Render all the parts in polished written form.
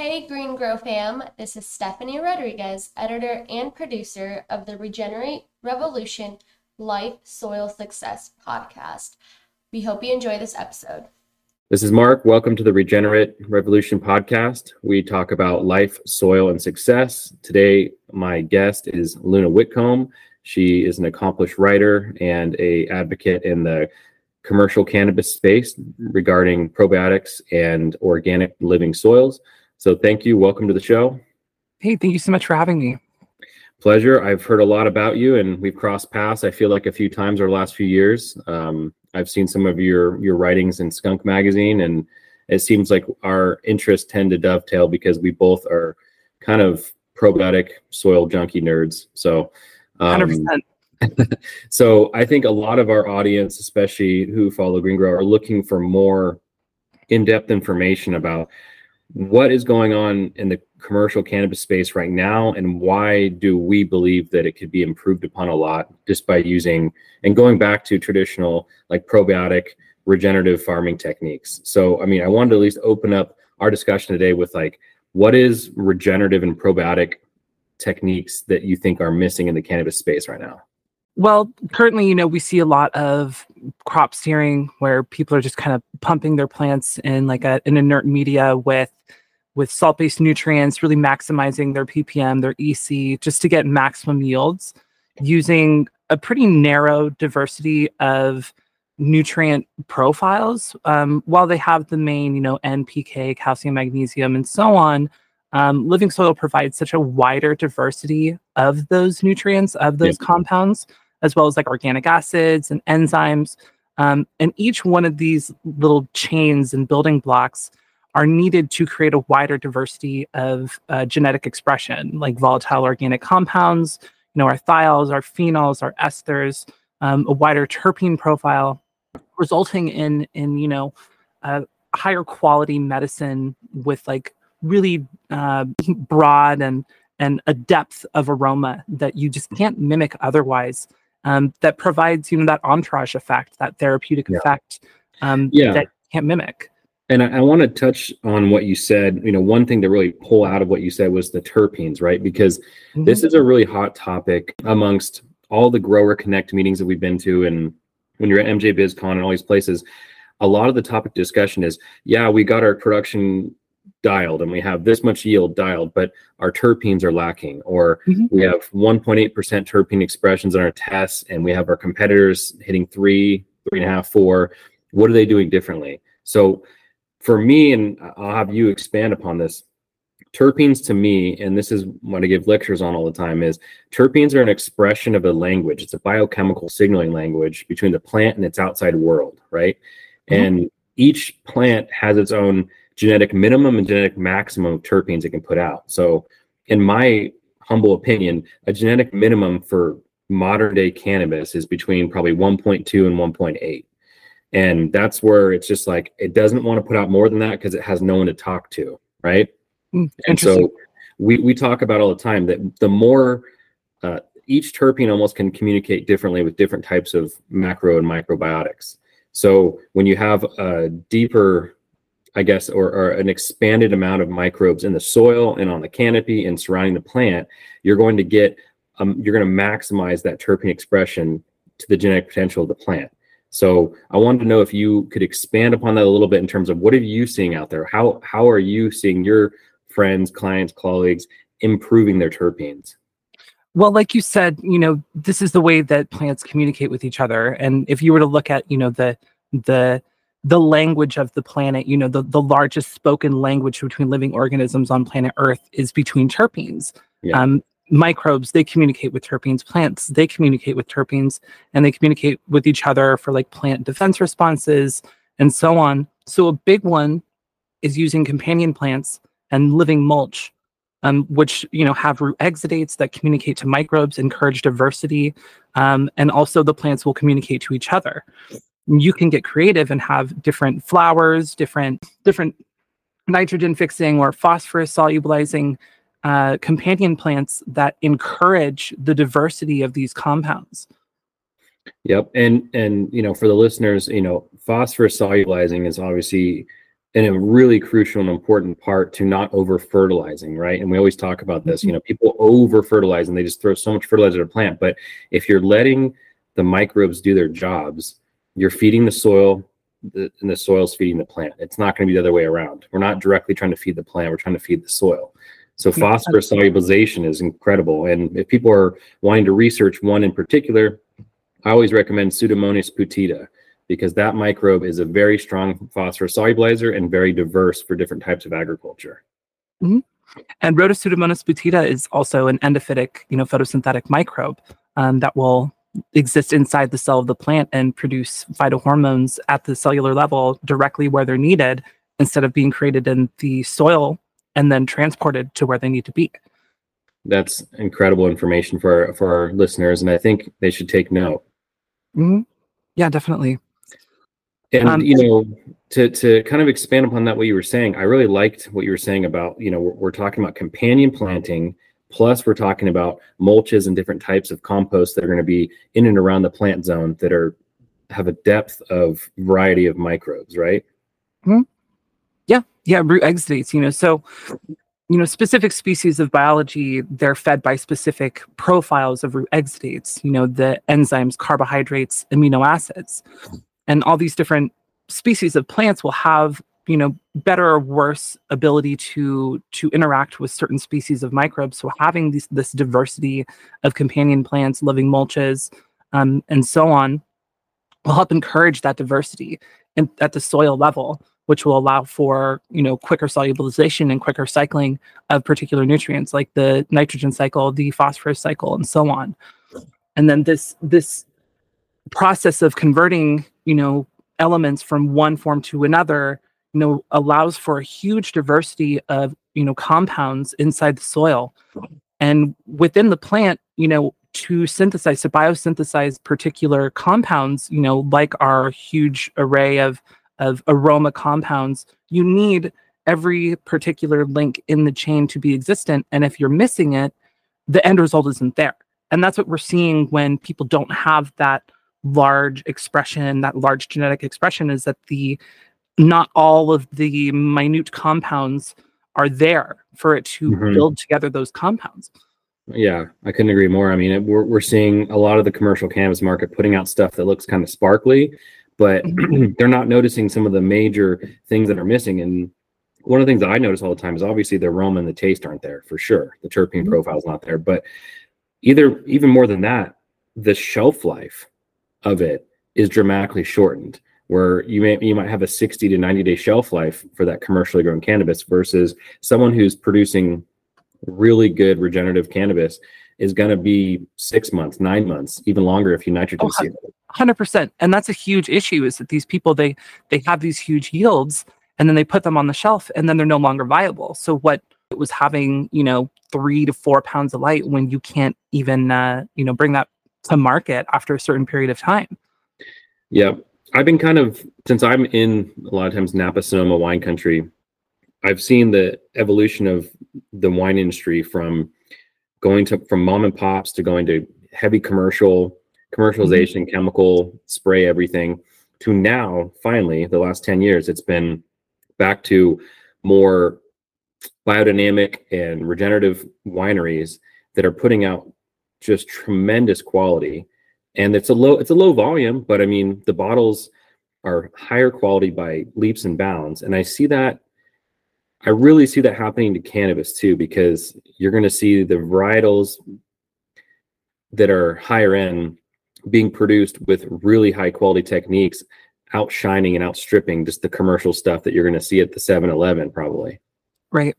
Hey Green Grow fam, this is Stephanie Rodriguez, editor and producer of the Regenerative Revolution Life Soil Success podcast. We hope you enjoy this episode. This is Mark. Welcome to the Regenerative Revolution podcast. We talk about life, soil, and success. Today, my guest is Luna Whitcomb. She is an accomplished writer and an advocate in the commercial cannabis space regarding probiotics and organic living soils. So thank you. Welcome to the show. Hey, thank you so much for having me. Pleasure. I've heard a lot about you and we've crossed paths, I feel like, a few times over the last few years. I've seen some of your writings in Skunk Magazine, and it seems like our interests tend to dovetail because we both are kind of probiotic soil junkie nerds. So 100%. So I think a lot of our audience, especially who follow Green Grow, are looking for more in-depth information about what is going on in the commercial cannabis space right now, and why do we believe that it could be improved upon a lot just by using and going back to traditional, like, probiotic regenerative farming techniques. So, I mean, I wanted to at least open up our discussion today with, like, what is regenerative and probiotic techniques that you think are missing in the cannabis space right now? Well, currently, you know, we see a lot of crop steering where people are just kind of pumping their plants in like an inert media with salt-based nutrients, really maximizing their PPM, their EC, just to get maximum yields using a pretty narrow diversity of nutrient profiles. While they have the main, you know, NPK, calcium, magnesium, and so on, living soil provides such a wider diversity of those nutrients, of those compounds, as well as like organic acids and enzymes. And each one of these little chains and building blocks are needed to create a wider diversity of genetic expression, like volatile organic compounds, you know, our thiols, our phenols, our esters, a wider terpene profile, resulting in you know, higher quality medicine with like really broad and a depth of aroma that you just can't mimic otherwise, that provides, you know, that entourage effect, that therapeutic effect that you can't mimic. And I want to touch on what you said. You know, one thing to really pull out of what you said was the terpenes, right? Because this is a really hot topic amongst all the Grower Connect meetings that we've been to, and when you're at MJ BizCon and all these places, a lot of the topic discussion is, yeah, we got our production dialed and we have this much yield dialed, but our terpenes are lacking, or we have 1.8% terpene expressions in our tests and we have our competitors hitting 3, 3.5, 4. What are they doing differently? So for me, and I'll have you expand upon this, terpenes to me, and this is what I give lectures on all the time, is terpenes are an expression of a language. It's a biochemical signaling language between the plant and its outside world, right? And each plant has its own genetic minimum and genetic maximum of terpenes it can put out. So in my humble opinion, a genetic minimum for modern day cannabis is between probably 1.2 and 1.8. And that's where it's just like, it doesn't want to put out more than that because it has no one to talk to, right? And so we talk about all the time that the more, each terpene almost can communicate differently with different types of macro and microbiotics. So when you have a deeper, I guess, or an expanded amount of microbes in the soil and on the canopy and surrounding the plant, you're going to get, you're going to maximize that terpene expression to the genetic potential of the plant. So I wanted to know if you could expand upon that a little bit in terms of what are you seeing out there? How are you seeing your friends, clients, colleagues improving their terpenes? Well, like you said, you know, this is the way that plants communicate with each other. And if you were to look at, you know, the language of the planet, you know, the largest spoken language between living organisms on planet Earth is between terpenes. Microbes, they communicate with terpenes. Plants, they communicate with terpenes, and they communicate with each other for like plant defense responses and so on. So a big one is using companion plants and living mulch, which, you know, have root exudates that communicate to microbes, encourage diversity, and also the plants will communicate to each other. You can get creative and have different flowers, different nitrogen fixing or phosphorus solubilizing companion plants that encourage the diversity of these compounds. Yep. And you know, for the listeners, you know, phosphorus solubilizing is obviously a really crucial and important part to not over fertilizing, right? And we always talk about this, you know, people over fertilize and they just throw so much fertilizer at a plant. But if you're letting the microbes do their jobs, you're feeding the soil and the soil's feeding the plant. It's not going to be the other way around. We're not directly trying to feed the plant. We're trying to feed the soil. So phosphorus solubilization is incredible. And if people are wanting to research one in particular, I always recommend Pseudomonas putida, because that microbe is a very strong phosphorus solubilizer and very diverse for different types of agriculture. Mm-hmm. And Rhodo Pseudomonas putida is also an endophytic, you know, photosynthetic microbe that will exist inside the cell of the plant and produce phytohormones at the cellular level directly where they're needed, instead of being created in the soil and then transported to where they need to be. That's incredible information for our listeners, and I think they should take note. Mm-hmm. Yeah, definitely. And, you know, to kind of expand upon that, what you were saying, I really liked what you were saying about, you know, we're talking about companion planting, plus we're talking about mulches and different types of compost that are going to be in and around the plant zone that have a depth of variety of microbes, right? Mm-hmm. Yeah. Yeah. Root exudates, you know, so, you know, specific species of biology, they're fed by specific profiles of root exudates, you know, the enzymes, carbohydrates, amino acids. And all these different species of plants will have, you know, better or worse ability to interact with certain species of microbes. So having this diversity of companion plants, living mulches, and so on, will help encourage that diversity at the soil level, which will allow for, you know, quicker solubilization and quicker cycling of particular nutrients, like the nitrogen cycle, the phosphorus cycle, and so on. And then this process of converting, you know, elements from one form to another, you know, allows for a huge diversity of, you know, compounds inside the soil and within the plant, you know, to biosynthesize particular compounds, you know, like our huge array of aroma compounds. You need every particular link in the chain to be existent. And if you're missing it, the end result isn't there. And that's what we're seeing when people don't have that large expression, that large genetic expression, is that not all of the minute compounds are there for it to build together those compounds. Yeah, I couldn't agree more. I mean, we're seeing a lot of the commercial cannabis market putting out stuff that looks kind of sparkly, but they're not noticing some of the major things that are missing. And one of the things that I notice all the time is obviously the aroma and the taste aren't there for sure. The terpene profile is not there, but even more than that, the shelf life of it is dramatically shortened, where you might have a 60 to 90 day shelf life for that commercially grown cannabis, versus someone who's producing really good regenerative cannabis is going to be 6 months, 9 months, even longer if you nitrogen seed it. 100%. And that's a huge issue, is that these people, they have these huge yields and then they put them on the shelf and then they're no longer viable. So what it was having, you know, 3 to 4 pounds of light when you can't even, you know, bring that to market after a certain period of time. Yeah. I've been since I'm in a lot of times Napa Sonoma wine country, I've seen the evolution of the wine industry from from mom and pops to going to heavy commercialization, chemical spray, everything, to now, finally, the last 10 years, it's been back to more biodynamic and regenerative wineries that are putting out just tremendous quality. And it's a low volume, but I mean, the bottles are higher quality by leaps and bounds. And I really see that happening to cannabis too, because you're going to see the varietals that are higher end being produced with really high quality techniques, outshining and outstripping just the commercial stuff that you're going to see at the 7-Eleven probably. Right.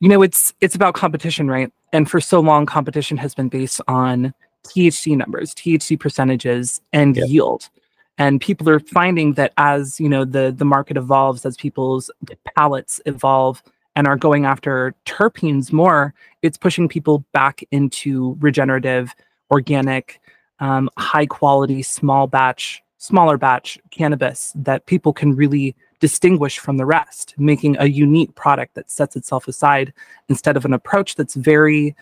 You know, it's about competition, right? And for so long, competition has been based on THC numbers, THC percentages, and yield. And people are finding that as, you know, the market evolves, as people's palates evolve and are going after terpenes more, it's pushing people back into regenerative, organic, high quality, smaller batch cannabis that people can really distinguish from the rest, making a unique product that sets itself aside instead of an approach that's very,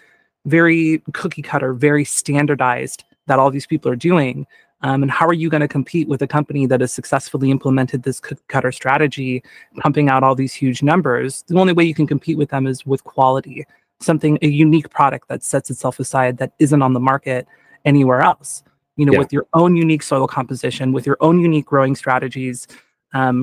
very cookie cutter, very standardized that all these people are doing. And how are you going to compete with a company that has successfully implemented this cookie-cutter strategy, pumping out all these huge numbers? The only way you can compete with them is with quality, something, a unique product that sets itself aside that isn't on the market anywhere else. You know, yeah. With your own unique soil composition, with your own unique growing strategies, and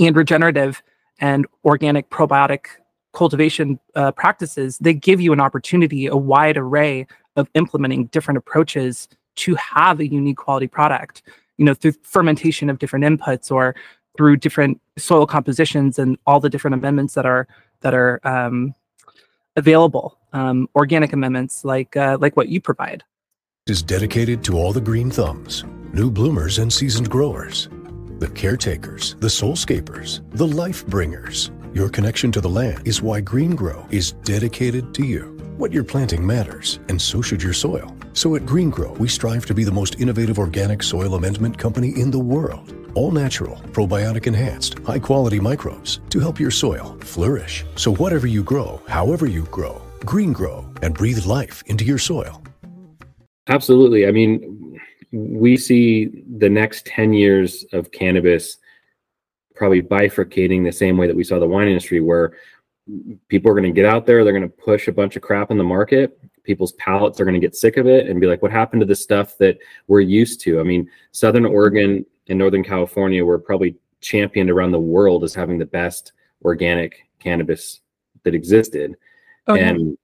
regenerative and organic probiotic cultivation practices, they give you an opportunity, a wide array of implementing different approaches to have a unique quality product, you know, through fermentation of different inputs or through different soil compositions and all the different amendments that are available, organic amendments like what you provide. Is dedicated to all the green thumbs, new bloomers and seasoned growers, the caretakers, the soulscapers, the life bringers. Your connection to the land is why Green Grow is dedicated to you. What you're planting matters, and so should your soil. So at Green Grow, we strive to be the most innovative organic soil amendment company in the world. All natural, probiotic enhanced, high quality microbes to help your soil flourish. So whatever you grow, however you grow, Green Grow, and breathe life into your soil. Absolutely. I mean, we see the next 10 years of cannabis probably bifurcating the same way that we saw the wine industry, where people are going to get out there, they're going to push a bunch of crap in the market. People's palates are going to get sick of it and be like, what happened to the stuff that we're used to? I mean, Southern Oregon and Northern California were probably championed around the world as having the best organic cannabis that existed. Okay. And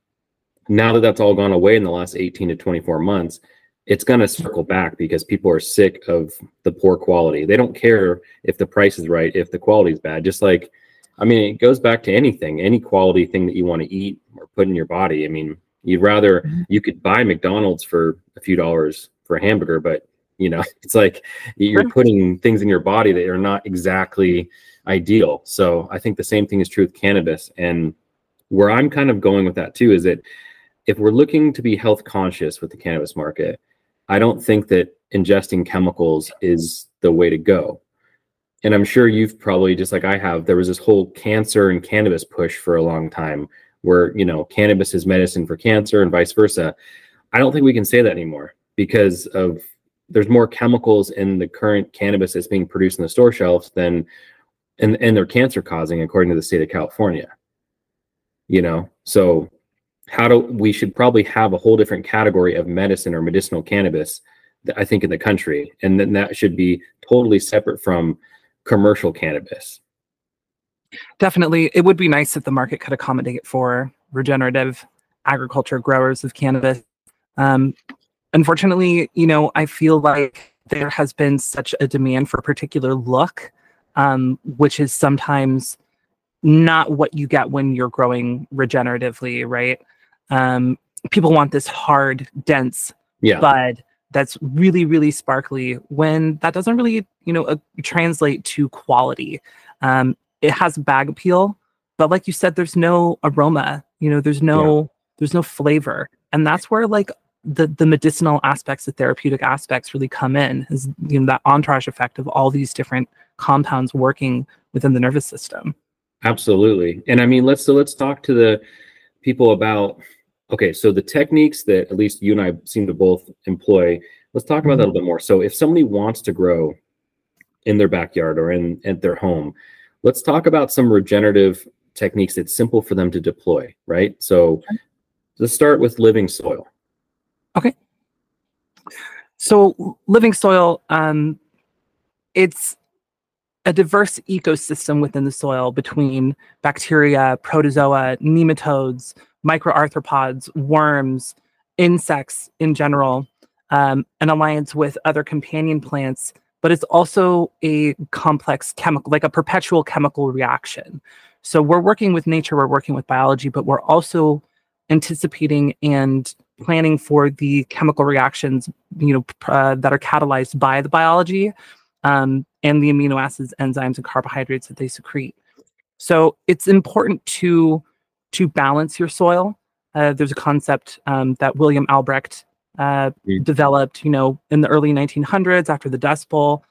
now that that's all gone away in the last 18 to 24 months, it's going to circle back because people are sick of the poor quality. They don't care if the price is right, if the quality is bad. Just like, I mean, it goes back to anything, any quality thing that you want to eat or put in your body. I mean, you'd rather, you could buy McDonald's for a few dollars for a hamburger, but you know, it's like you're putting things in your body that are not exactly ideal. So I think the same thing is true with cannabis. And where I'm kind of going with that too, is that if we're looking to be health conscious with the cannabis market, I don't think that ingesting chemicals is the way to go. And I'm sure you've probably, just like I have, there was this whole cancer and cannabis push for a long time where, you know, cannabis is medicine for cancer and vice versa. I don't think we can say that anymore because of there's more chemicals in the current cannabis that's being produced in the store shelves than, and they're cancer causing according to the state of California, you know? So we should probably have a whole different category of medicine or medicinal cannabis, I think, in the country. And then that should be totally separate from commercial cannabis. Definitely. It would be nice if the market could accommodate for regenerative agriculture growers of cannabis. Unfortunately, you know, I feel like there has been such a demand for a particular look, which is sometimes not what you get when you're growing regeneratively, right? People want this hard, dense bud that's really, really sparkly when that doesn't really, you know, translate to quality. It has bag appeal, but like you said, there's no aroma, you know, there's no flavor. And that's where like the medicinal aspects, the therapeutic aspects really come in, is, you know, that entourage effect of all these different compounds working within the nervous system. Absolutely. And I mean, let's talk to the people about, okay, so the techniques that at least you and I seem to both employ, let's talk about that a little bit more. So if somebody wants to grow in their backyard or in at their home, let's talk about some regenerative techniques that's simple for them to deploy, right? So let's start with living soil. Okay. So living soil, it's a diverse ecosystem within the soil between bacteria, protozoa, nematodes, microarthropods, worms, insects in general, an alliance with other companion plants, but it's also a complex chemical, like a perpetual chemical reaction. So we're working with nature, we're working with biology, but we're also anticipating and planning for the chemical reactions, you know, that are catalyzed by the biology, and the amino acids, enzymes, and carbohydrates that they secrete. So it's important to balance your soil. There's a concept that William Albrecht developed, you know, in the early 1900s after the Dust Bowl,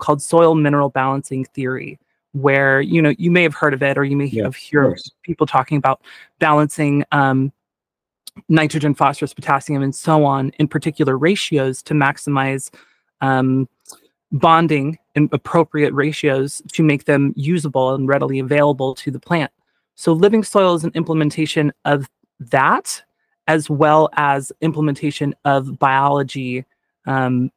called soil mineral balancing theory, where, you know, you may have heard of it, or you may have heard people talking about balancing nitrogen, phosphorus, potassium, and so on in particular ratios to maximize bonding in appropriate ratios to make them usable and readily available to the plant. So living soil is an implementation of that, as well as implementation of biology and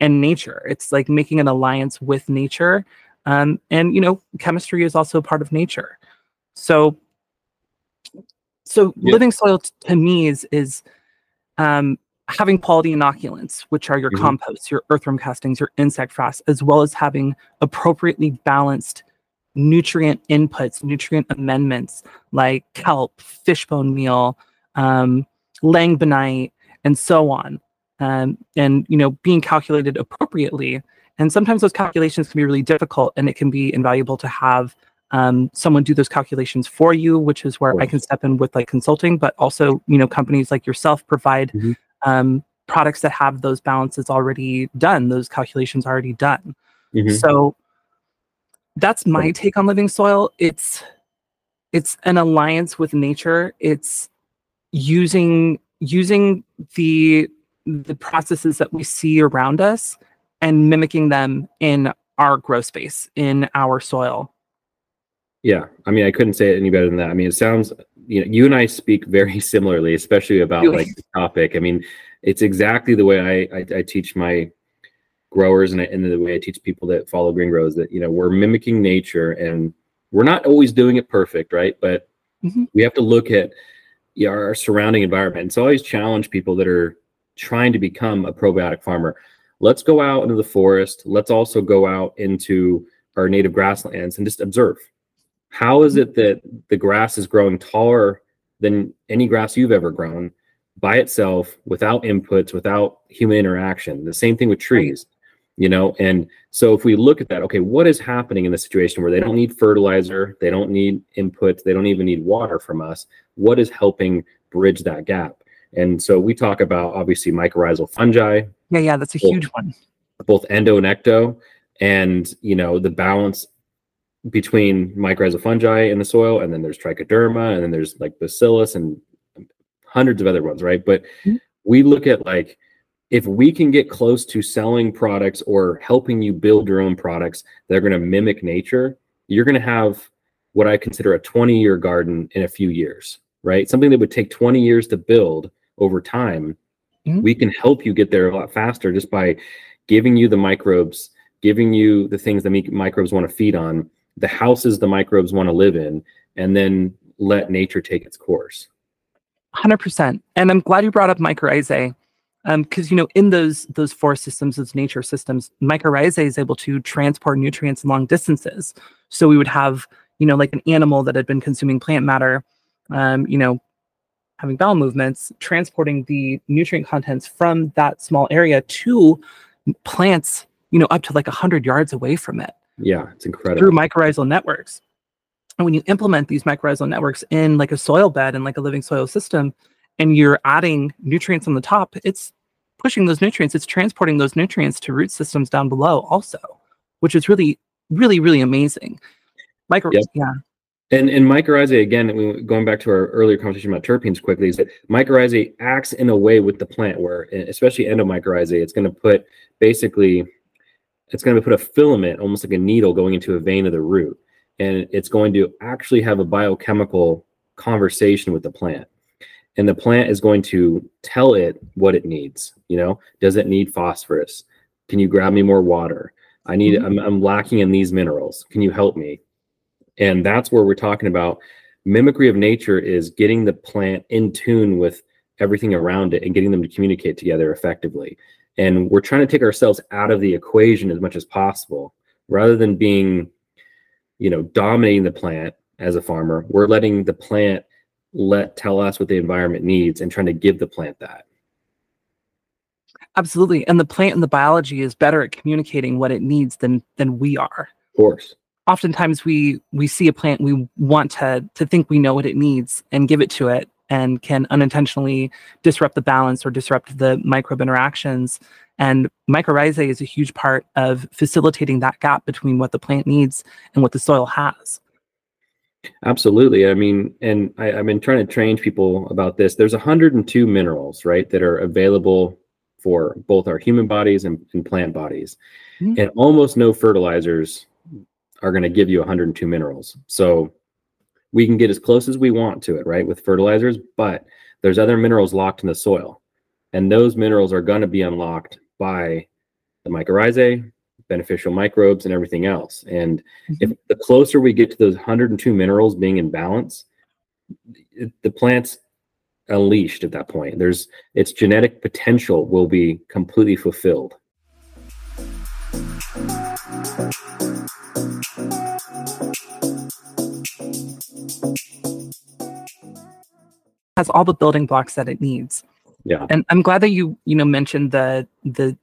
nature. It's like making an alliance with nature. And, you know, chemistry is also a part of nature. So yeah. Living soil to me is having quality inoculants, which are your mm-hmm. composts, your earthworm castings, your insect frass, as well as having appropriately balanced nutrient inputs, nutrient amendments like kelp, fishbone meal, langbanite, and so on. And, you know, being calculated appropriately. And sometimes those calculations can be really difficult, and it can be invaluable to have someone do those calculations for you, which is where I can step in with like consulting, but also, you know, companies like yourself provide mm-hmm. Products that have those balances already done, those calculations already done. Mm-hmm. So that's my take on living soil. It's an alliance with nature. It's using the processes that we see around us and mimicking them in our grow space, in our soil. Yeah, I mean, I couldn't say it any better than that. I mean, it sounds, you know, you and I speak very similarly, especially about like the topic. I mean, it's exactly the way I teach my growers and the way I teach people that follow Green Grow, is that, you know, we're mimicking nature and we're not always doing it perfect, right? But mm-hmm. we have to look at our surrounding environment. And so I always challenge people that are trying to become a probiotic farmer. Let's go out into the forest. Let's also go out into our native grasslands and just observe. How is it that the grass is growing taller than any grass you've ever grown by itself, without inputs, without human interaction? The same thing with trees, you know? And so if we look at that, okay, what is happening in the situation where they don't need fertilizer, they don't need inputs, they don't even need water from us? What is helping bridge that gap? And so we talk about, obviously, mycorrhizal fungi. Yeah, that's a huge one. Both endo and ecto, and, you know, the balance between mycorrhizal fungi in the soil, and then there's trichoderma, and then there's like bacillus and hundreds of other ones, right? But mm-hmm. we look at, like, if we can get close to selling products or helping you build your own products that are going to mimic nature, you're going to have what I consider a 20-year garden in a few years, right? Something that would take 20 years to build over time. Mm-hmm. We can help you get there a lot faster just by giving you the microbes, giving you the things the microbes want to feed on, the houses the microbes want to live in, and then let nature take its course. 100%. And I'm glad you brought up mycorrhizae, because, you know, in those forest systems, those nature systems, mycorrhizae is able to transport nutrients long distances. So we would have, you know, like an animal that had been consuming plant matter, you know, having bowel movements, transporting the nutrient contents from that small area to plants, you know, up to like 100 yards away from it. Yeah, it's incredible. Through mycorrhizal networks. And when you implement these mycorrhizal networks in like a soil bed and like a living soil system, and you're adding nutrients on the top, it's pushing those nutrients, it's transporting those nutrients to root systems down below also, which is really, really, really amazing. Yeah. And mycorrhizae, again, going back to our earlier conversation about terpenes quickly, is that mycorrhizae acts in a way with the plant where, especially endomycorrhizae, it's going to put a filament, almost like a needle, going into a vein of the root. And it's going to actually have a biochemical conversation with the plant. And the plant is going to tell it what it needs. You know, does it need phosphorus? Can you grab me more water? I'm lacking in these minerals. Can you help me? And that's where we're talking about mimicry of nature, is getting the plant in tune with everything around it and getting them to communicate together effectively. And we're trying to take ourselves out of the equation as much as possible, rather than being, you know, dominating the plant as a farmer. We're letting the plant tell us what the environment needs and trying to give the plant that. Absolutely. And the plant and the biology is better at communicating what it needs than we are. Of course. Oftentimes we see a plant, we want to think we know what it needs and give it to it, and can unintentionally disrupt the balance or disrupt the microbe interactions. And mycorrhizae is a huge part of facilitating that gap between what the plant needs and what the soil has. Absolutely. I mean, and I've been trying to train people about this. There's 102 minerals, right, that are available for both our human bodies and plant bodies. Mm-hmm. And almost no fertilizers are going to give you 102 minerals. So we can get as close as we want to it, right, with fertilizers, but there's other minerals locked in the soil. And those minerals are going to be unlocked by the mycorrhizae, beneficial microbes, and everything else. And if the closer we get to those 102 minerals being in balance, the plant's unleashed at that point. There's its genetic potential will be completely fulfilled. Has all the building blocks that it needs. Yeah. And I'm glad that you mentioned the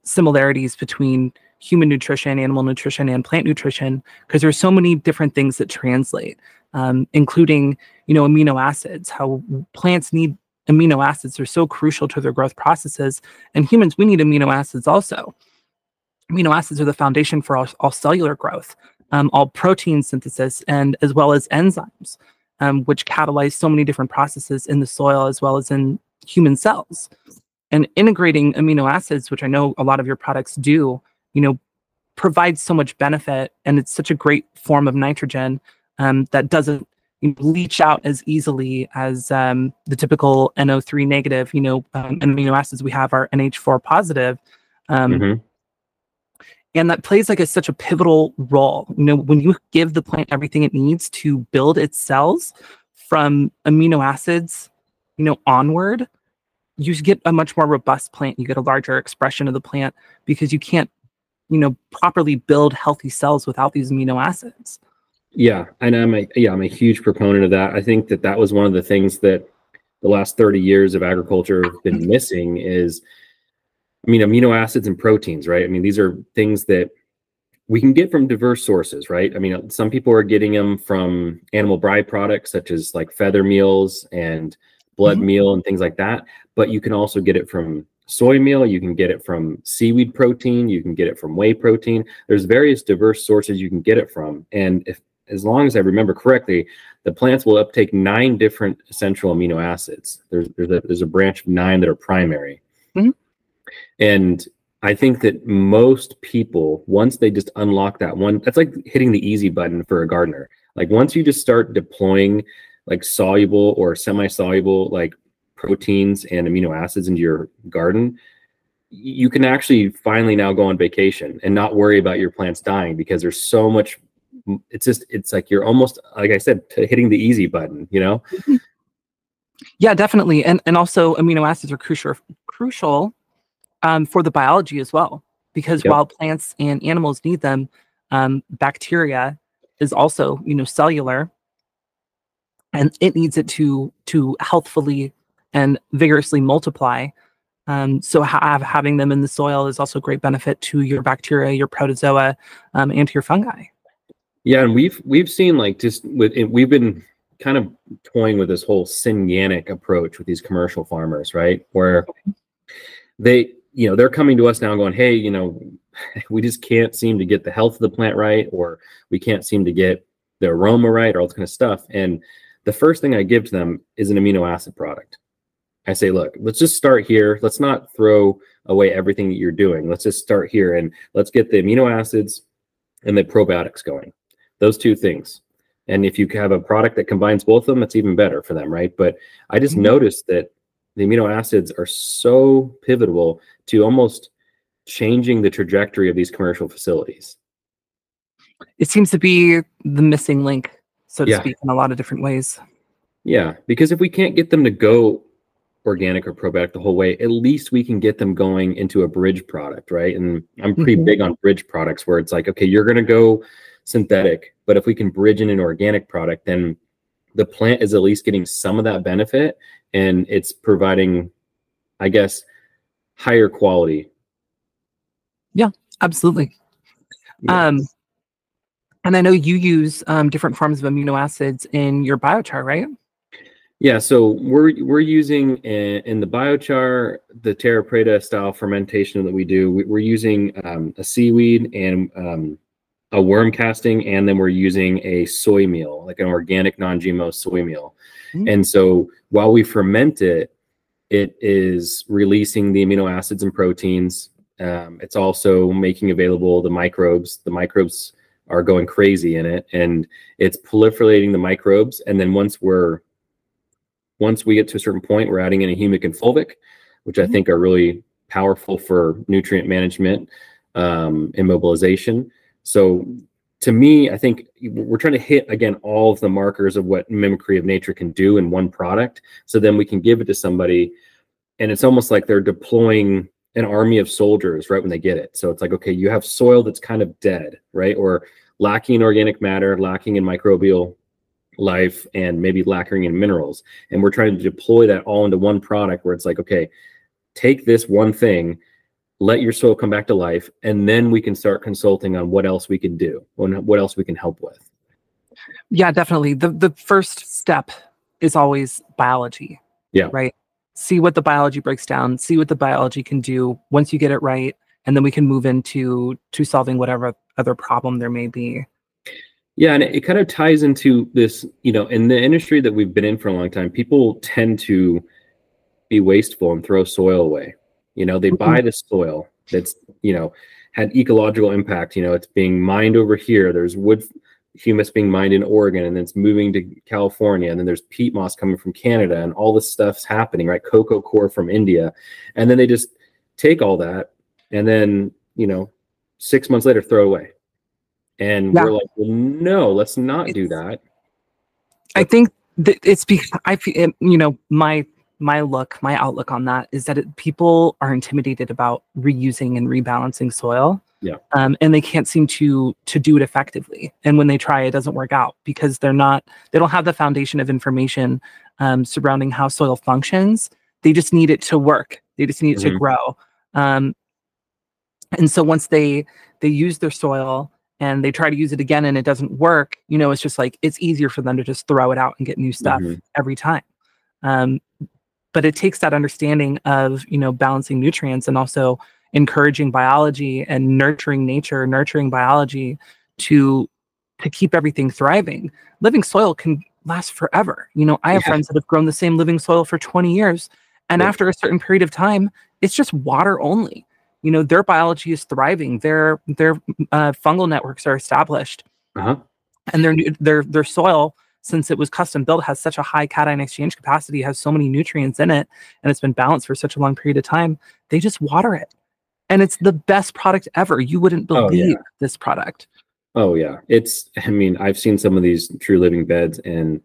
similarities between human nutrition, animal nutrition, and plant nutrition, because there's so many different things that translate, including, amino acids, how plants need amino acids. They're so crucial to their growth processes. And humans, we need amino acids also. Amino acids are the foundation for all cellular growth, all protein synthesis, and as well as enzymes, which catalyze so many different processes in the soil as well as in human cells. And integrating amino acids, which I know a lot of your products do, provides so much benefit, and it's such a great form of nitrogen that doesn't leach out as easily as the typical NO3 negative, amino acids we have are NH4 positive. And that plays such a pivotal role. When you give the plant everything it needs to build its cells from amino acids, onward, you get a much more robust plant. You get a larger expression of the plant because you can't, properly build healthy cells without these amino acids. Yeah. And I'm a huge proponent of that. I think that was one of the things that the last 30 years of agriculture have been missing is, amino acids and proteins, right? These are things that we can get from diverse sources, right? Some people are getting them from animal byproducts, such as feather meals and blood meal and things like that. But you can also get it from soy meal, you can get it from seaweed protein, you can get it from whey protein. There's various diverse sources you can get it from. And as long as I remember correctly, the plants will uptake 9 different essential amino acids. There's a branch of 9 that are primary. Mm-hmm. And I think that most people, once they just unlock that one, that's like hitting the easy button for a gardener. Once you just start deploying soluble or semi-soluble proteins and amino acids into your garden, you can actually finally now go on vacation and not worry about your plants dying, because there's so much. It's you're almost, like I said, hitting the easy button, Yeah, definitely. And also amino acids are crucial for the biology as well, because while plants and animals need them, bacteria is also, cellular, and it needs it to healthfully and vigorously multiply. So having them in the soil is also a great benefit to your bacteria, your protozoa, and to your fungi. Yeah, and we've seen we've been kind of toying with this whole synganic approach with these commercial farmers, right? Where they, they're coming to us now going, hey, we just can't seem to get the health of the plant right, or we can't seem to get the aroma right, or all this kind of stuff. And the first thing I give to them is an amino acid product. I say, look, let's just start here. Let's not throw away everything that you're doing. Let's just start here and let's get the amino acids and the probiotics going. Those two things. And if you have a product that combines both of them, it's even better for them, right? But I just noticed that the amino acids are so pivotal to almost changing the trajectory of these commercial facilities. It seems to be the missing link, so to speak, in a lot of different ways. Yeah, because if we can't get them to go organic or probiotic the whole way, at least we can get them going into a bridge product, right? And I'm pretty big on bridge products, where it's okay, you're going to go synthetic, but if we can bridge in an organic product, then the plant is at least getting some of that benefit, and it's providing, I guess, higher quality. Yeah, absolutely. Yes. And I know you use different forms of amino acids in your biochar, right? Yeah, so we're using in the biochar, the terra preta style fermentation that we do, we're using a seaweed and a worm casting, and then we're using a soy meal, an organic non-GMO soy meal. And so while we ferment it, It is releasing the amino acids and proteins. It's also making available the microbes. The microbes are going crazy in it, and it's proliferating the microbes. And then once we get to a certain point, we're adding in a humic and fulvic, which I think are really powerful for nutrient management and mobilization. So to me, I think we're trying to hit, again, all of the markers of what mimicry of nature can do in one product. So then we can give it to somebody, and it's almost like they're deploying an army of soldiers right when they get it. So it's like, okay, you have soil that's kind of dead, right? Or lacking in organic matter, lacking in microbial life, and maybe lacking in minerals. And we're trying to deploy that all into one product where it's like, okay, take this one thing, let your soil come back to life, and then we can start consulting on what else we can do, what else we can help with. Yeah, definitely. The first step is always biology. Yeah. Right. See what the biology breaks down, see what the biology can do once you get it right. And then we can move into solving whatever other problem there may be. Yeah. And it kind of ties into this, you know, in the industry that we've been in for a long time, people tend to be wasteful and throw soil away. You know, they buy the soil that's, you know, had ecological impact. You know, it's being mined over here. There's wood humus being mined in Oregon, and then it's moving to California, and then there's peat moss coming from Canada, and all this stuff's happening, right? Cocoa core from India. And then they just take all that and then, you know, 6 months later, throw away. And yeah, we're like, well, no, let's not do that. I think that it's because I feel, you know, my outlook on that is that people are intimidated about reusing and rebalancing soil. Yeah. And they can't seem to do it effectively. And when they try, it doesn't work out because they don't have the foundation of information surrounding how soil functions. They just need it to work. They just need it to grow. And so once they use their soil and they try to use it again and it doesn't work, you know, it's just like, it's easier for them to just throw it out and get new stuff every time. But it takes that understanding of, you know, balancing nutrients and also encouraging biology and nurturing nature, nurturing biology to keep everything thriving. Living soil can last forever. You know, I have friends that have grown the same living soil for 20 years. And after a certain period of time, it's just water only. You know, their biology is thriving. Their fungal networks are established. And their soil, since it was custom built, has such a high cation exchange capacity, has so many nutrients in it, and it's been balanced for such a long period of time, they just water it. And it's the best product ever. You wouldn't believe this product. Oh yeah. It's, I mean, I've seen some of these true living beds, and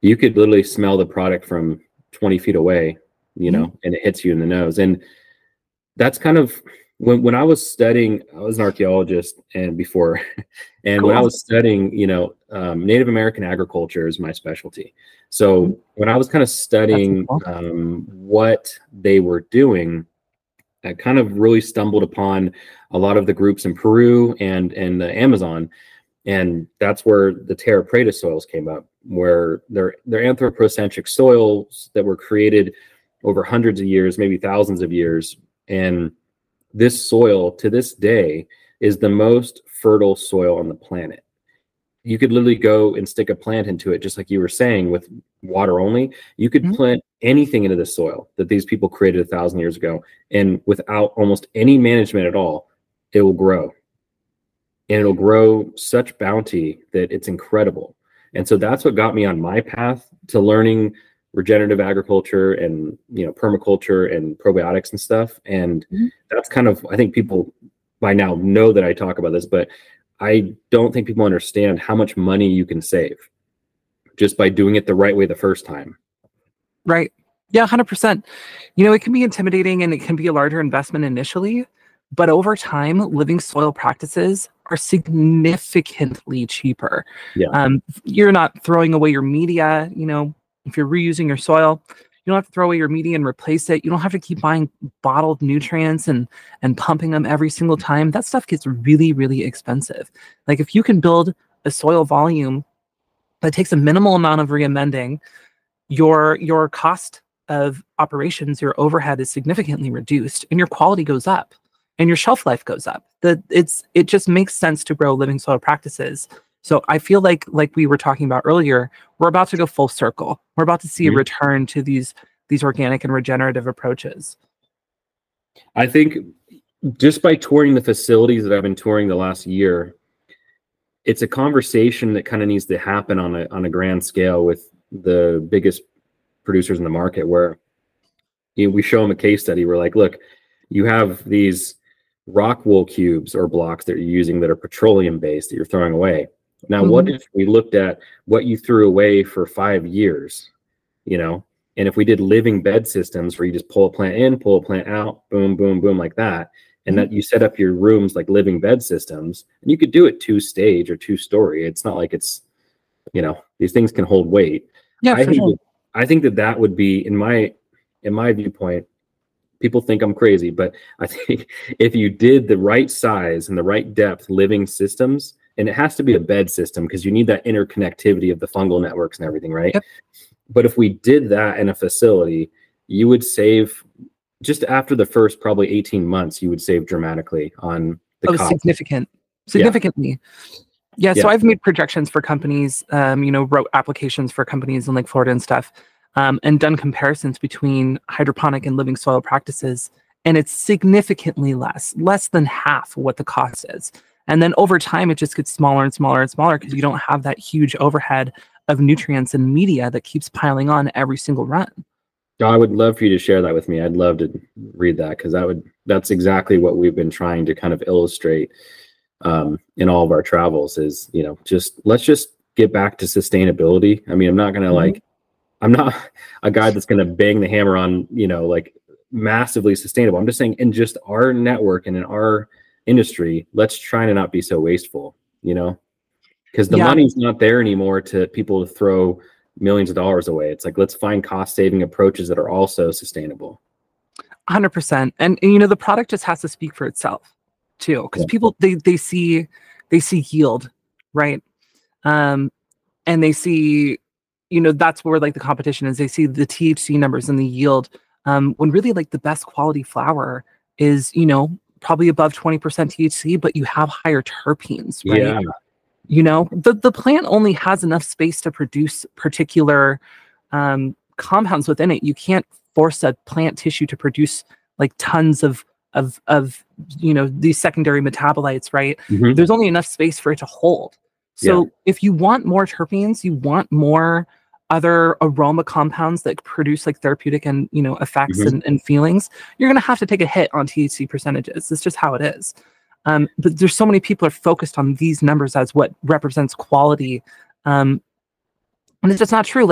you could literally smell the product from 20 feet away, you know, and it hits you in the nose. And that's kind of when I was studying, I was an archaeologist and before, and when I was studying, you know, Native American agriculture is my specialty. So when I was kind of studying what they were doing, I kind of really stumbled upon a lot of the groups in Peru and the Amazon. And that's where the terra preta soils came up, where they're anthropocentric soils that were created over hundreds of years, maybe thousands of years. And this soil to this day is the most fertile soil on the planet. You could literally go and stick a plant into it, just like you were saying, with water only. You could plant anything into the soil that these people created 1,000 years ago, and without almost any management at all, it will grow. And it'll grow such bounty that it's incredible. And so that's what got me on my path to learning regenerative agriculture and, you know, permaculture and probiotics and stuff. And that's kind of, I think people by now know that I talk about this, but I don't think people understand how much money you can save just by doing it the right way the first time. Right. Yeah, 100%. You know, it can be intimidating and it can be a larger investment initially, but over time, living soil practices are significantly cheaper. Yeah. You're not throwing away your media. You know, if you're reusing your soil, you don't have to throw away your media and replace it. You don't have to keep buying bottled nutrients and pumping them every single time. That stuff gets really, really expensive. Like if you can build a soil volume that takes a minimal amount of re-amending, your cost of operations, your overhead is significantly reduced, and your quality goes up and your shelf life goes up. It just makes sense to grow living soil practices. So I feel like we were talking about earlier, we're about to go full circle. We're about to see a return to these these organic and regenerative approaches? I think just by touring the facilities that I've been touring the last year, it's a conversation that kind of needs to happen on a grand scale with the biggest producers in the market, where we show them a case study. We're like, look, you have these rock wool cubes or blocks that you're using that are petroleum based that you're throwing away. Now, what if we looked at what you threw away for 5 years, and if we did living bed systems where you just pull a plant in, pull a plant out, boom, boom, boom, like that, and that you set up your rooms like living bed systems, and you could do it 2-stage or 2-story. It's not like it's, these things can hold weight. Yeah, I think that that would be, in my viewpoint, people think I'm crazy, but I think if you did the right size and the right depth living systems, and it has to be a bed system because you need that interconnectivity of the fungal networks and everything, right? Yep. But if we did that in a facility, you would save, just after the first probably 18 months, you would save dramatically on the cost. Significantly. Yeah, so I've made projections for companies, wrote applications for companies in like Florida and stuff, and done comparisons between hydroponic and living soil practices, and it's significantly less than half what the cost is. And then over time, it just gets smaller and smaller and smaller because you don't have that huge overhead of nutrients and media that keeps piling on every single run. I would love for you to share that with me. I'd love to read that because that's exactly what we've been trying to kind of illustrate in all of our travels is, let's just get back to sustainability. I mean, I'm not going to I'm not a guy that's going to bang the hammer on, massively sustainable. I'm just saying in just our network and in our industry, let's try to not be so wasteful, because the money's not there anymore to people to throw millions of dollars away. It's like, let's find cost saving approaches that are also sustainable. 100%. And the product just has to speak for itself too. Cause people, they see yield, right? And they see, that's where the competition is. They see the THC numbers and the yield. When really the best quality flower is, probably above 20% THC, but you have higher terpenes, right? Yeah. The plant only has enough space to produce particular compounds within it. You can't force a plant tissue to produce tons of these secondary metabolites, right? Mm-hmm. There's only enough space for it to hold. So if you want more terpenes, you want more other aroma compounds that produce therapeutic and effects and feelings, you're going to have to take a hit on THC percentages. It's just how it is. But there's so many people are focused on these numbers as what represents quality. And it's just not true.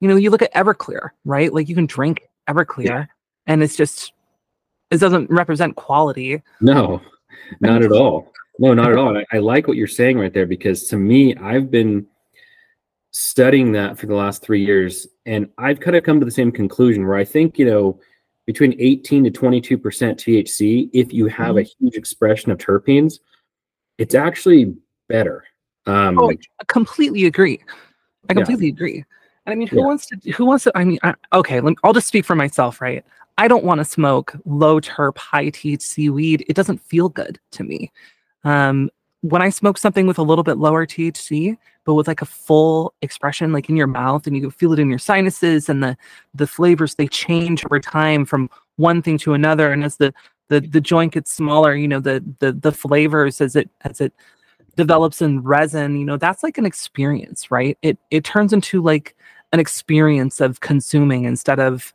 You look at Everclear, right? You can drink Everclear and it doesn't represent quality. No, not at all. No, not at all. And I like what you're saying right there, because to me, I've been studying that for the last 3 years, and I've kind of come to the same conclusion where I think, between 18 to 22% THC, if you have a huge expression of terpenes, it's actually better. I completely agree. And I mean, I'll just speak for myself, right? I don't want to smoke low terp, high THC weed. It doesn't feel good to me. When I smoke something with a little bit lower THC, but with a full expression, in your mouth, and you can feel it in your sinuses, and the flavors, they change over time from one thing to another. And as the joint gets smaller, the flavors as it develops in resin, that's an experience, right? It turns into an experience of consuming instead of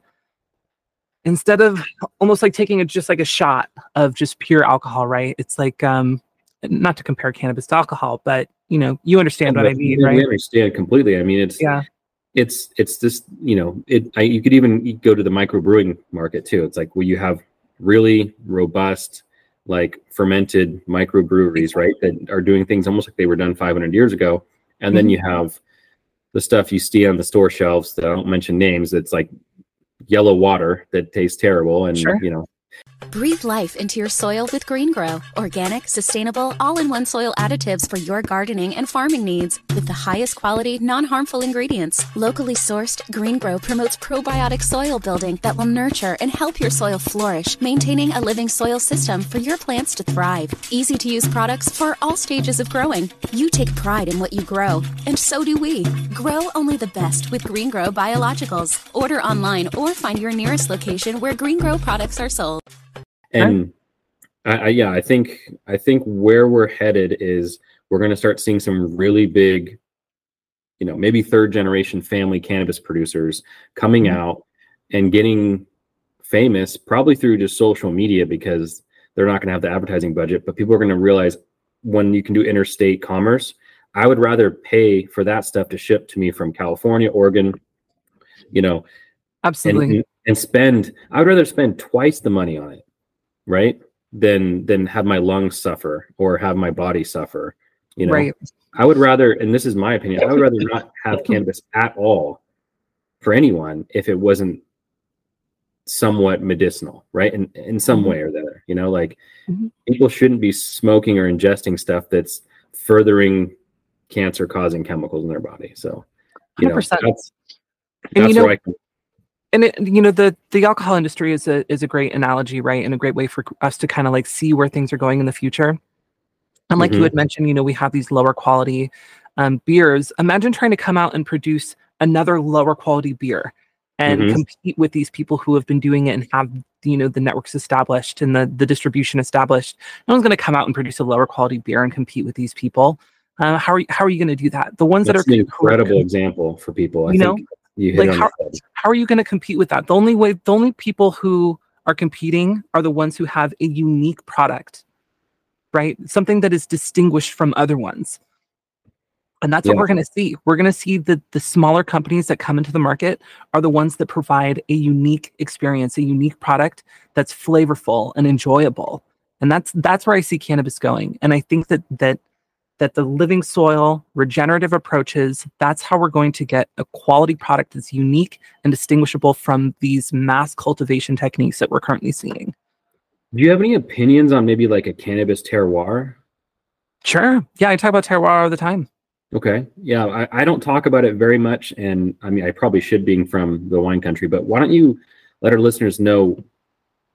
almost taking a shot of just pure alcohol, right? It's not to compare cannabis to alcohol, but you understand what I mean, right? I understand completely. I mean, it's this, you could even go to the microbrewing market too. It's you have really robust, fermented microbreweries, right? That are doing things almost like they were done 500 years ago. And then you have the stuff you see on the store shelves that I don't mention names. It's yellow water that tastes terrible. And, Breathe life into your soil with Green Grow. Organic, sustainable, all-in-one soil additives for your gardening and farming needs with the highest quality, non-harmful ingredients. Locally sourced, Green Grow promotes probiotic soil building that will nurture and help your soil flourish, maintaining a living soil system for your plants to thrive. Easy-to-use products for all stages of growing. You take pride in what you grow, and so do we. Grow only the best with Green Grow Biologicals. Order online or find your nearest location where Green Grow products are sold. And I think where we're headed is we're going to start seeing some really big, you know, maybe third generation family cannabis producers coming out and getting famous, probably through just social media, because they're not going to have the advertising budget. But people are going to realize when you can do interstate commerce, I would rather pay for that stuff to ship to me from California, Oregon, you know, absolutely, and spend. I would rather spend twice the money on it, right, Then have my lungs suffer or have my body suffer, you know. Right. I would rather, and this is my opinion, I would rather not have cannabis at all for anyone if it wasn't somewhat medicinal, right? In some way or the other, you know, like people shouldn't be smoking or ingesting stuff that's furthering cancer-causing chemicals in their body. So, you 100%. Know, that's you know, where I can. And it, you know, the alcohol industry is a great analogy, right? And a great way for us to kind of like see where things are going in the future. And like you had mentioned, you know, we have these lower quality beers. Imagine trying to come out and produce another lower quality beer and compete with these people who have been doing it and have, you know, the networks established and the distribution established. No one's going to come out and produce a lower quality beer and compete with these people. How are you going to do that? The ones that's that are an incredible example for people, I think. Like how are you going to compete with that? The only people who are competing are the ones who have a unique product, right? Something that is distinguished from other ones. And that's what we're going to see. We're going to see that the smaller companies that come into the market are the ones that provide a unique experience, a unique product that's flavorful and enjoyable. And that's where I see cannabis going. And I think that the living soil regenerative approaches, that's how we're going to get a quality product that's unique and distinguishable from these mass cultivation techniques that we're currently seeing. Do you have any opinions on maybe like a cannabis terroir? Sure. Yeah, I talk about terroir all the time. Okay. Yeah, I don't talk about it very much. And I mean, I probably should, being from the wine country, but why don't you let our listeners know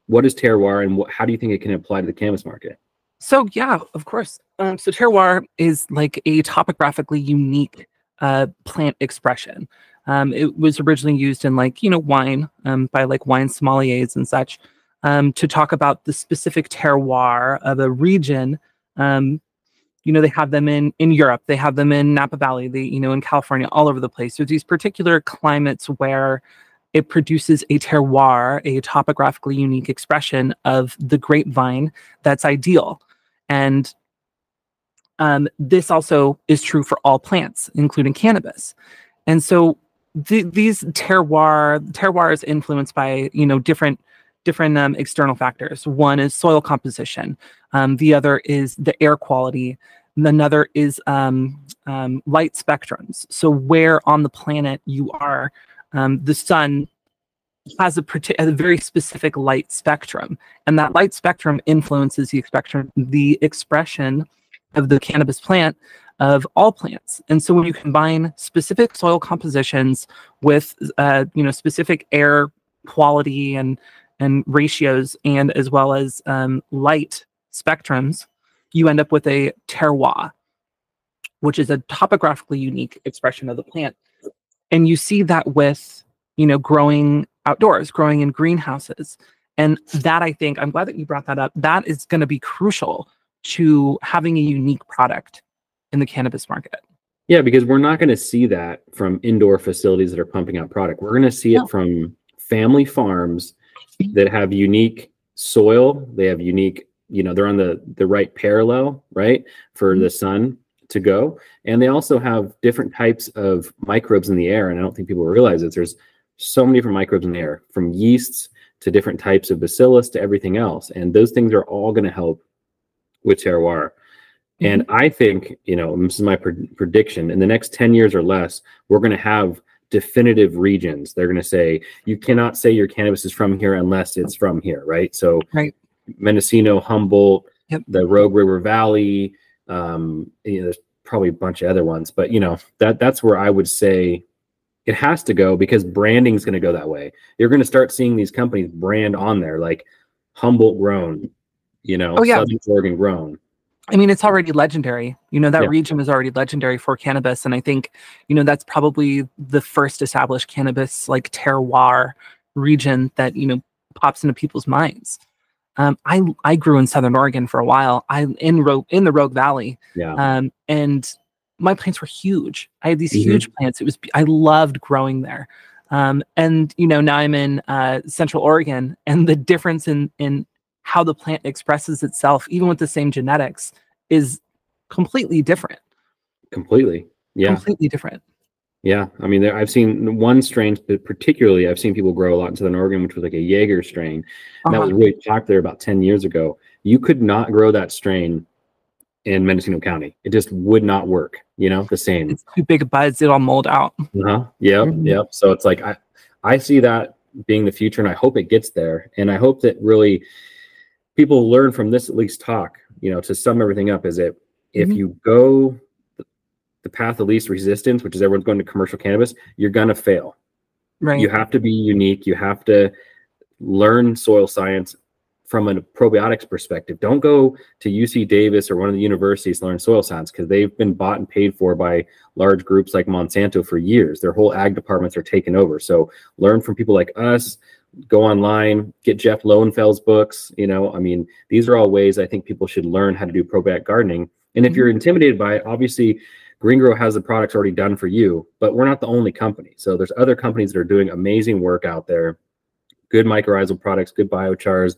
what is terroir and how do you think it can apply to the cannabis market? So yeah, of course. So terroir is like a topographically unique plant expression. It was originally used in like, you know, wine by like wine sommeliers and such to talk about the specific terroir of a region. You know, they have them in Europe. They have them in Napa Valley, in California, all over the place. So these particular climates where it produces a terroir, a topographically unique expression of the grapevine that's ideal. And this also is true for all plants, including cannabis. And so these terroir is influenced by, you know, different external factors. One is soil composition. The other is the air quality. Another is light spectrums. So where on the planet you are, the sun has a very specific light spectrum, and that light spectrum influences the expression of the cannabis plant, of all plants. And so when you combine specific soil compositions with specific air quality and ratios, and as well as light spectrums, you end up with a terroir, which is a topographically unique expression of the plant. And you see that with, you know, growing outdoors, growing in greenhouses. And that, I think, I'm glad that you brought that up. That is going to be crucial to having a unique product in the cannabis market. Yeah, because we're not going to see that from indoor facilities that are pumping out product. We're going to see it from family farms that have unique soil. They have unique, you know, they're on the right parallel, right, for the sun to go. And they also have different types of microbes in the air. And I don't think people realize that there's so many different microbes in the air, from yeasts to different types of bacillus to everything else. And those things are all going to help with terroir. And I think, you know, this is my prediction, in the next 10 years or less, we're going to have definitive regions. They're going to say, you cannot say your cannabis is from here unless it's from here, right? So Mendocino, Humboldt, yep. the Rogue River Valley. You know, there's probably a bunch of other ones, but you know, that's where I would say it has to go, because branding is going to go that way. You're going to start seeing these companies brand on there, like Humboldt grown, you know, oh, yeah. Southern Oregon grown. I mean, it's already legendary. You know, that yeah. region is already legendary for cannabis. And I think, you know, that's probably the first established cannabis like terroir region that, you know, pops into people's minds. I grew in Southern Oregon for a while. In the Rogue Valley. Yeah. And my plants were huge. I had these mm-hmm. huge plants. I loved growing there. And you know, now I'm in Central Oregon, and the difference in how the plant expresses itself, even with the same genetics, is completely different. Completely. Yeah. Completely different. Yeah. I mean, I've seen one strain, particularly I've seen people grow a lot in Southern Oregon, which was like a Jaeger strain. And that was really popular about 10 years ago. You could not grow that strain in Mendocino County. It just would not work, you know, the same. It's too big of buds. It'll mold out. Uh-huh. Yep. Mm-hmm. Yep. So it's like, I see that being the future, and I hope it gets there. And I hope that really people learn from this, at least talk, you know, to sum everything up, is that if mm-hmm. you go the path of least resistance, which is everyone's going to commercial cannabis, you're going to fail. Right. You have to be unique. You have to learn soil science from a probiotics perspective. Don't go to UC Davis or one of the universities to learn soil science, because they've been bought and paid for by large groups like Monsanto for years. Their whole ag departments are taken over. So learn from people like us, go online, get Jeff Lowenfels books. You know, I mean, these are all ways I think people should learn how to do probiotic gardening. And if mm-hmm. you're intimidated by it, obviously Green Grow has the products already done for you, but we're not the only company. So there's other companies that are doing amazing work out there. Good mycorrhizal products, good biochars,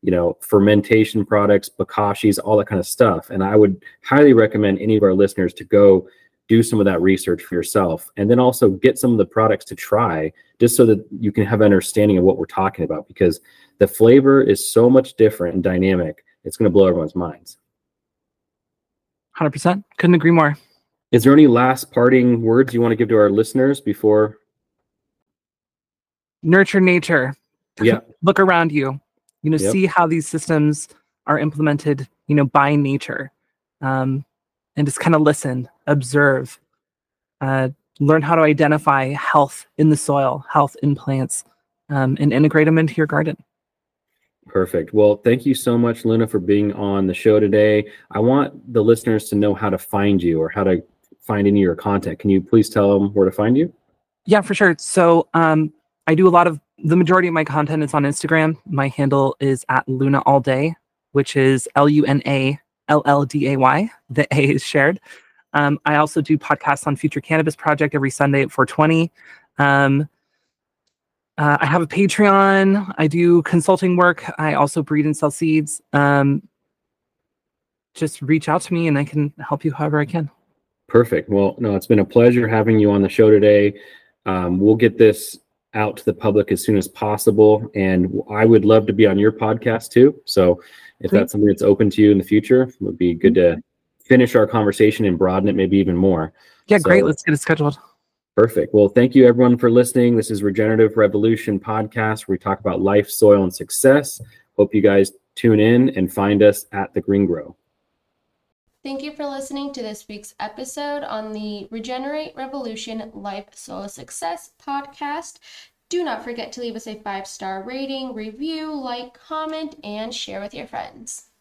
you know, fermentation products, bakashis, all that kind of stuff. And I would highly recommend any of our listeners to go do some of that research for yourself, and then also get some of the products to try, just so that you can have an understanding of what we're talking about, because the flavor is so much different and dynamic. It's going to blow everyone's minds. 100%. Couldn't agree more. Is there any last parting words you want to give to our listeners before? Nurture nature. Yeah. Look around you. You know, yep. see how these systems are implemented, you know, by nature, and just kind of listen, observe, learn how to identify health in the soil, health in plants, and integrate them into your garden. Perfect. Well, thank you so much, Luna, for being on the show today. I want the listeners to know how to find you, or how to find any of your content. Can you please tell them where to find you? Yeah, for sure. So I do a lot of, the majority of my content is on Instagram. My handle is at Lunallday, which is LUNALLDAY. The A is shared. I also do podcasts on Future Cannabis Project every Sunday at 4:20. I have a Patreon. I do consulting work. I also breed and sell seeds. Just reach out to me, and I can help you however I can. Perfect. Well, no, it's been a pleasure having you on the show today. We'll get this out to the public as soon as possible, and I would love to be on your podcast too. So if that's something that's open to you in the future, it would be good to finish our conversation and broaden it maybe even more. Yeah, so, great. Let's get it scheduled. Perfect. Well, thank you everyone for listening. This is Regenerative Revolution Podcast, where we talk about life, soil, and success. Hope you guys tune in and find us at The Green Grow. Thank you for listening to this week's episode on the Regenerate Revolution Life Soil Success podcast. Do not forget to leave us a 5-star rating, review, like, comment, and share with your friends.